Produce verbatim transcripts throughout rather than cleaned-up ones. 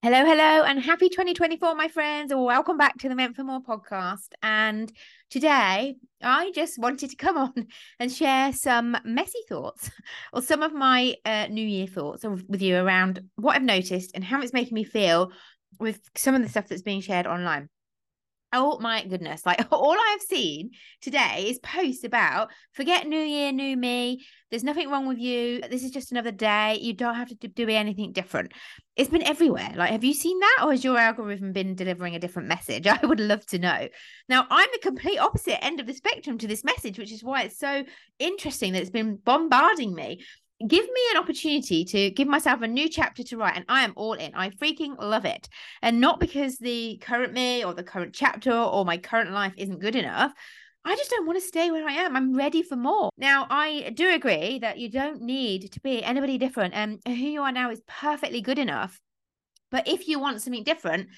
Hello, hello, and happy twenty twenty-four, my friends. Welcome back to the Meant for More podcast. And today, I just wanted to come on and share some messy thoughts or some of my uh, New Year thoughts with you around what I've noticed and how it's making me feel with some of the stuff that's being shared online. Oh my goodness, like all I've seen today is posts about forget new year, new me. There's nothing wrong with you. This is just another day. You don't have to do anything different. It's been everywhere. Like, have you seen that? Or has your algorithm been delivering a different message? I would love to know. Now, I'm the complete opposite end of the spectrum to this message, which is why it's so interesting that it's been bombarding me. Give me an opportunity to give myself a new chapter to write, and I am all in. I freaking love it. And not because the current me or the current chapter or my current life isn't good enough. I just don't want to stay where I am. I'm ready for more. Now, I do agree that you don't need to be anybody different, and who you are now is perfectly good enough. But if you want something different,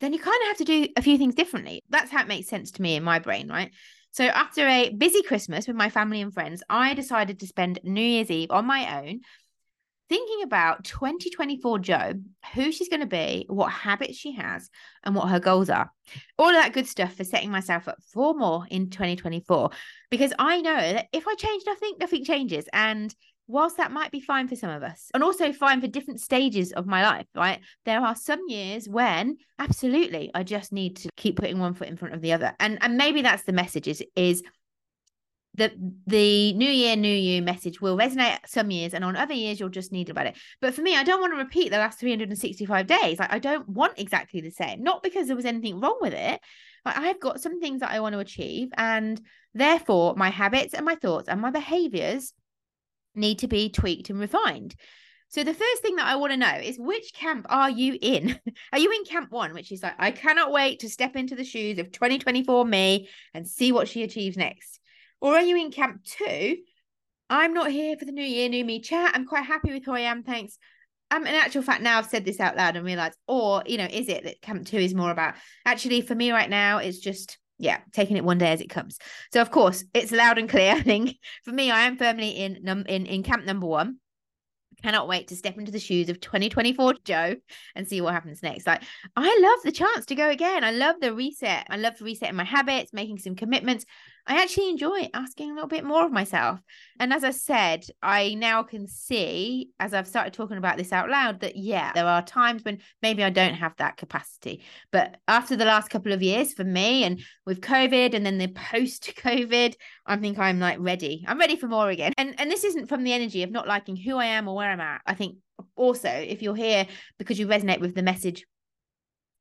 then you kind of have to do a few things differently. That's how it makes sense to me in my brain, right? So after a busy Christmas with my family and friends, I decided to spend New Year's Eve on my own, thinking about twenty twenty-four Jo, who she's going to be, what habits she has, and what her goals are. All of that good stuff for setting myself up for more in twenty twenty-four, because I know that if I change nothing, nothing changes. And whilst that might be fine for some of us, and also fine for different stages of my life, right? There are some years when absolutely I just need to keep putting one foot in front of the other. And and maybe that's the message is, is that the new year, new you message will resonate some years, and on other years, you'll just need about it. But for me, I don't want to repeat the last three hundred sixty-five days. Like, I don't want exactly the same, not because there was anything wrong with it. Like, I've got some things that I want to achieve, and therefore my habits and my thoughts and my behaviors need to be tweaked and refined. So the first thing that I want to know is, which camp are you in? Are you in camp one, which is like, I cannot wait to step into the shoes of twenty twenty-four me and see what she achieves next? Or are you in camp two? I'm not here for the new year, new me chat. I'm quite happy with who I am, thanks. Um, in actual fact, now I've said this out loud and realized, or, you know, is it that camp two is more about, actually for me right now, it's just, yeah, taking it one day as it comes. So of course, it's loud and clear. I think for me, I am firmly in num in, in camp number one. Cannot wait to step into the shoes of twenty twenty-four Jo and see what happens next. Like, I love the chance to go again. I love the reset. I love resetting my habits, making some commitments. I actually enjoy asking a little bit more of myself. And as I said, I now can see, as I've started talking about this out loud, that yeah, there are times when maybe I don't have that capacity. But after the last couple of years for me, and with COVID and then the post-COVID, I think I'm like ready. I'm ready for more again. And and this isn't from the energy of not liking who I am or where I'm at. I think also if you're here because you resonate with the message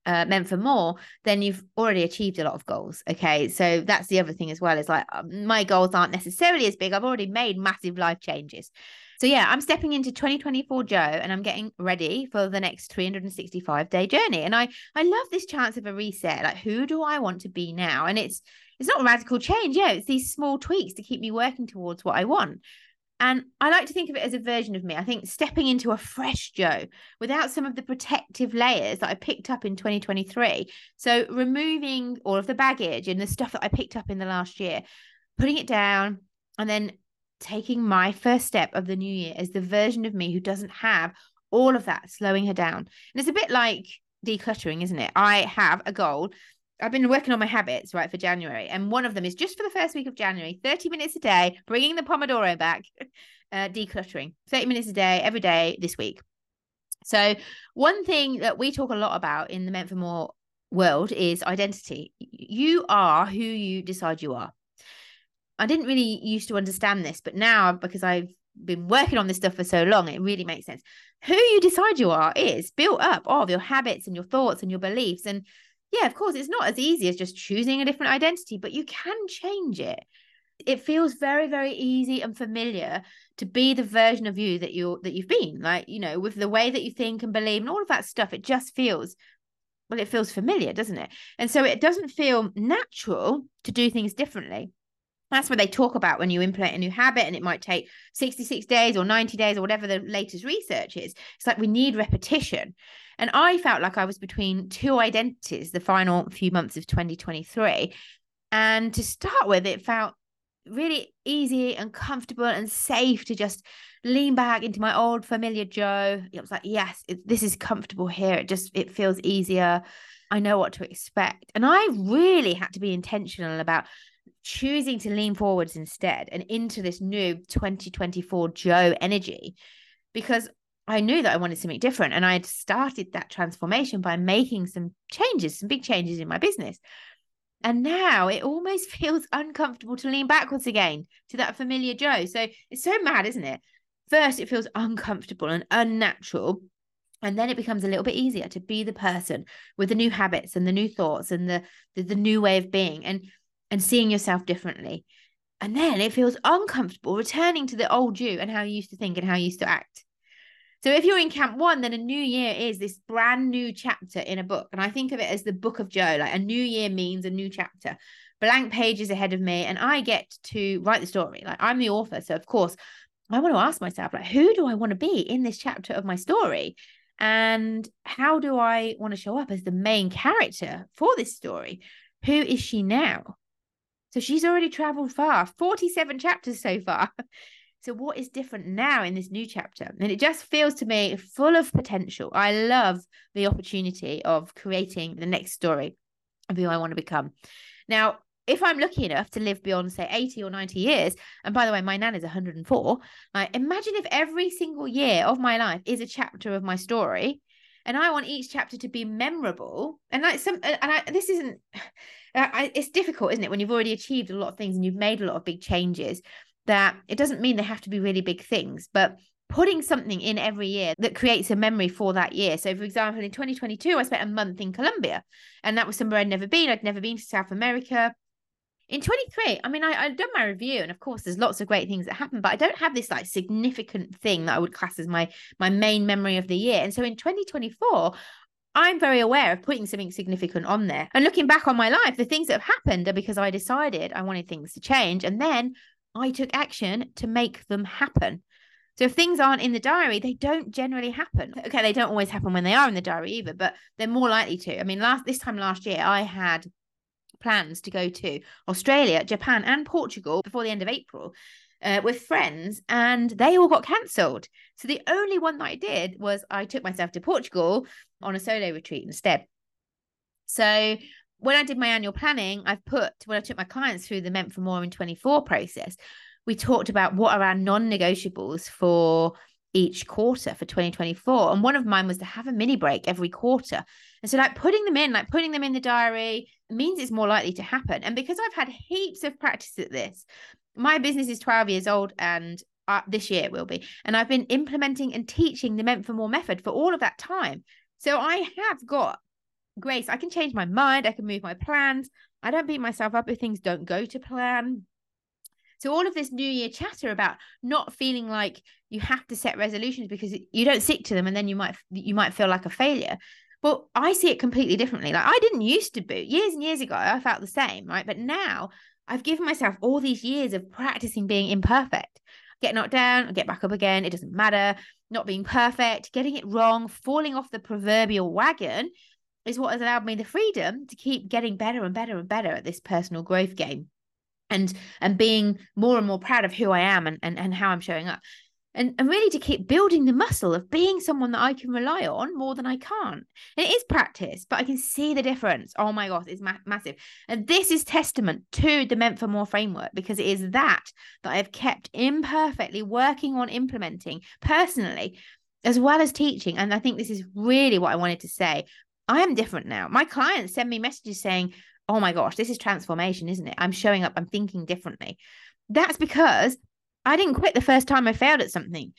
Uh, meant for more, then you've already achieved a lot of goals. Okay, so that's the other thing as well, is like, my goals aren't necessarily as big. I've already made massive life changes. So yeah, I'm stepping into twenty twenty-four Jo, and I'm getting ready for the next three hundred sixty-five day journey. And I I love this chance of a reset. Like, who do I want to be now? And it's it's not radical change. Yeah, it's these small tweaks to keep me working towards what I want. And I like to think of it as a version of me. I think stepping into a fresh Jo without some of the protective layers that I picked up in twenty twenty-three. So removing all of the baggage and the stuff that I picked up in the last year, putting it down, and then taking my first step of the new year as the version of me who doesn't have all of that slowing her down. And it's a bit like decluttering, isn't it? I have a goal. I've been working on my habits, right, for January. And one of them is just for the first week of January, thirty minutes a day, bringing the Pomodoro back, uh, decluttering, thirty minutes a day, every day this week. So one thing that we talk a lot about in the Meant for More world is identity. You are who you decide you are. I didn't really used to understand this, but now, because I've been working on this stuff for so long, it really makes sense. Who you decide you are is built up of your habits and your thoughts and your beliefs. And yeah, of course, it's not as easy as just choosing a different identity, but you can change it. It feels very, very easy and familiar to be the version of you that you're that you've been. Like, you know, with the way that you think and believe and all of that stuff, it just feels, well, it feels familiar, doesn't it? And so it doesn't feel natural to do things differently. That's what they talk about when you implement a new habit, and it might take sixty-six days or ninety days or whatever the latest research is. It's like, we need repetition. And I felt like I was between two identities the final few months of twenty twenty-three. And to start with, it felt really easy and comfortable and safe to just lean back into my old familiar Joe. It was like, yes, it, this is comfortable here. It just, it feels easier. I know what to expect. And I really had to be intentional about choosing to lean forwards instead and into this new twenty twenty-four Joe energy, because I knew that I wanted something different. And I had started that transformation by making some changes, some big changes in my business. And now it almost feels uncomfortable to lean backwards again to that familiar Joe. So it's so mad, isn't it? First, it feels uncomfortable and unnatural. And then it becomes a little bit easier to be the person with the new habits and the new thoughts and the, the, the new way of being and, and seeing yourself differently. And then it feels uncomfortable returning to the old you and how you used to think and how you used to act. So if you're in camp one, then a new year is this brand new chapter in a book. And I think of it as the book of Joe, like a new year means a new chapter, blank pages ahead of me. And I get to write the story. Like, I'm the author. So of course I want to ask myself, like, who do I want to be in this chapter of my story? And how do I want to show up as the main character for this story? Who is she now? So she's already traveled far, forty-seven chapters so far. So what is different now in this new chapter? And it just feels to me full of potential. I love the opportunity of creating the next story of who I want to become. Now, if I'm lucky enough to live beyond, say, eighty or ninety years, and by the way, my nan is one hundred and four, I imagine if every single year of my life is a chapter of my story, and I want each chapter to be memorable. And like some, and I, this isn't, I, it's difficult, isn't it? When you've already achieved a lot of things and you've made a lot of big changes, that it doesn't mean they have to be really big things, but putting something in every year that creates a memory for that year. So for example, in twenty twenty-two, I spent a month in Colombia, and that was somewhere I'd never been. I'd never been to South America. In twenty-three, I mean, I, I've done my review, and of course there's lots of great things that happen, but I don't have this like significant thing that I would class as my, my main memory of the year. And so in twenty twenty-four, I'm very aware of putting something significant on there. And looking back on my life, the things that have happened are because I decided I wanted things to change. And then I took action to make them happen. So if things aren't in the diary, they don't generally happen. Okay, they don't always happen when they are in the diary either, but they're more likely to. I mean, last this time last year, I had plans to go to Australia, Japan, and Portugal before the end of April uh, with friends, and they all got cancelled. So the only one that I did was I took myself to Portugal on a solo retreat instead. So when I did my annual planning, I've put, when I took my clients through the Meant for More in twenty-four process, we talked about what are our non-negotiables for each quarter for twenty twenty-four. And one of mine was to have a mini break every quarter. And so like putting them in, like putting them in the diary means it's more likely to happen. And because I've had heaps of practice at this, my business is twelve years old, and uh, this year it will be. And I've been implementing and teaching the Meant for More method for all of that time. So I have got grace. I can change my mind. I can move my plans. I don't beat myself up if things don't go to plan. So all of this new year chatter about not feeling like you have to set resolutions because you don't stick to them, and then you might, you might feel like a failure. Well, I see it completely differently. Like I didn't used to be. Years and years ago, I felt the same, right? But now I've given myself all these years of practicing being imperfect. Get knocked down, get back up again. It doesn't matter. Not being perfect, getting it wrong, falling off the proverbial wagon is what has allowed me the freedom to keep getting better and better and better at this personal growth game, and and being more and more proud of who I am and, and, and how I'm showing up. And, and really to keep building the muscle of being someone that I can rely on more than I can't. And it is practice, but I can see the difference. Oh my gosh, it's ma- massive. And this is testament to the Meant for More framework, because it is that that I've kept imperfectly working on implementing personally, as well as teaching. And I think this is really what I wanted to say. I am different now. My clients send me messages saying, oh my gosh, this is transformation, isn't it? I'm showing up, I'm thinking differently. That's because I didn't quit the first time I failed at something.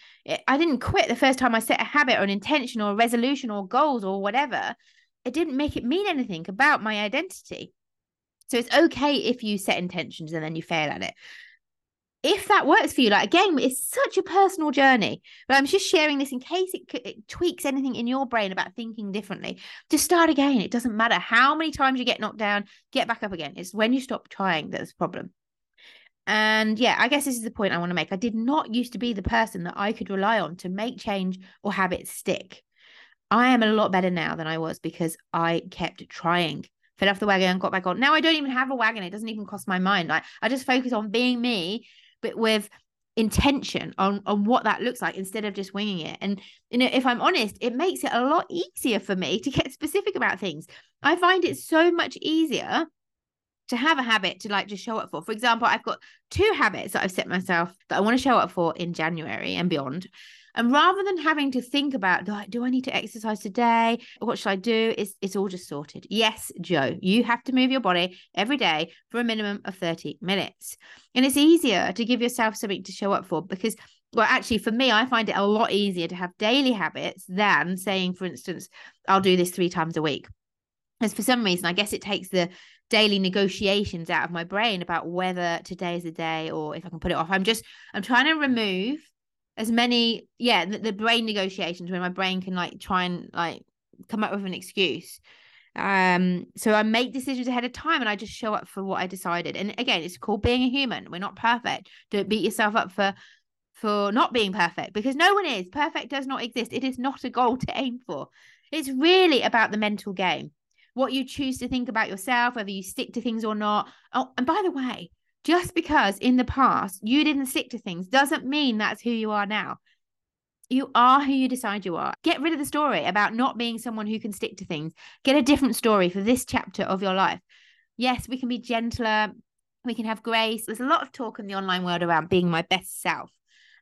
I didn't quit the first time I set a habit or an intention or a resolution or goals or whatever. It didn't make it mean anything about my identity. So it's okay if you set intentions and then you fail at it. If that works for you, like again, it's such a personal journey, but I'm just sharing this in case it, it tweaks anything in your brain about thinking differently. Just start again. It doesn't matter how many times you get knocked down, get back up again. It's when you stop trying that's the problem. And yeah, I guess this is the point I want to make. I did not used to be the person that I could rely on to make change or habits stick. I am a lot better now than I was because I kept trying. fell off the wagon, got back on. Now I don't even have a wagon. It doesn't even cross my mind. Like, I just focus on being me, but with intention on, on what that looks like instead of just winging it. And, you know, if I'm honest, it makes it a lot easier for me to get specific about things. I find it so much easier to have a habit to like just show up for. For example, I've got two habits that I've set myself that I want to show up for in January and beyond. And rather than having to think about, do I need to exercise today? What should I do? It's, it's all just sorted. Yes, Joe, you have to move your body every day for a minimum of thirty minutes. And it's easier to give yourself something to show up for because, well, actually for me, I find it a lot easier to have daily habits than saying, for instance, I'll do this three times a week. As for some reason, I guess it takes the daily negotiations out of my brain about whether today is the day or if I can put it off. I'm just, I'm trying to remove as many, yeah, the, the brain negotiations where my brain can like try and like come up with an excuse. Um, so I make decisions ahead of time and I just show up for what I decided. And again, it's called being a human. We're not perfect. Don't beat yourself up for for not being perfect because no one is. Perfect does not exist. It is not a goal to aim for. It's really about the mental game. What you choose to think about yourself, whether you stick to things or not. Oh, and by the way, just because in the past you didn't stick to things doesn't mean that's who you are now. You are who you decide you are. Get rid of the story about not being someone who can stick to things. Get a different story for this chapter of your life. Yes, we can be gentler. We can have grace. There's a lot of talk in the online world around being my best self.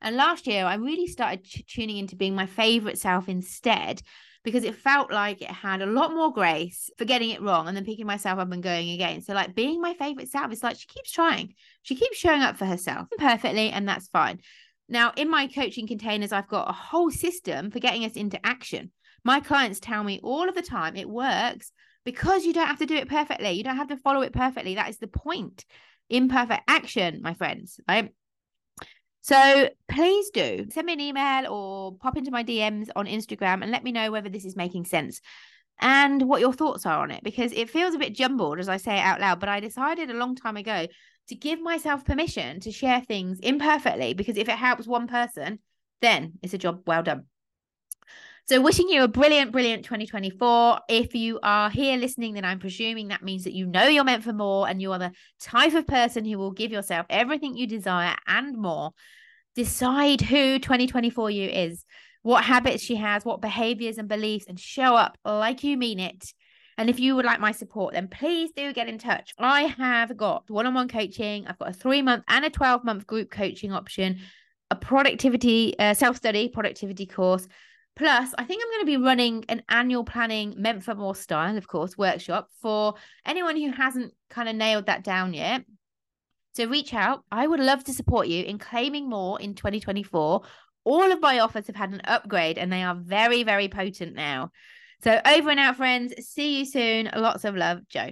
And last year, I really started t- tuning into being my favorite self instead, because it felt like it had a lot more grace for getting it wrong and then picking myself up and going again. So like being my favorite self, it's like she keeps trying. She keeps showing up for herself imperfectly, and that's fine. Now, in my coaching containers, I've got a whole system for getting us into action. My clients tell me all of the time it works because you don't have to do it perfectly. You don't have to follow it perfectly. That is the point. Imperfect action, my friends, right? So please do send me an email or pop into my D Ms on Instagram and let me know whether this is making sense and what your thoughts are on it, because it feels a bit jumbled as I say it out loud, but I decided a long time ago to give myself permission to share things imperfectly, because if it helps one person, then it's a job well done. So wishing you a brilliant, brilliant twenty twenty-four. If you are here listening, then I'm presuming that means that you know you're meant for more and you are the type of person who will give yourself everything you desire and more. Decide who twenty twenty-four you is, what habits she has, what behaviors and beliefs, and show up like you mean it. And if you would like my support, then please do get in touch. I have got one-on-one coaching. I've got a three-month and a twelve-month group coaching option, a productivity, uh, self-study productivity course. Plus, I think I'm going to be running an annual planning Meant for More style, of course, workshop for anyone who hasn't kind of nailed that down yet. So reach out. I would love to support you in claiming more in twenty twenty-four. All of my offers have had an upgrade and they are very, very potent now. So over and out, friends. See you soon. Lots of love, Jo.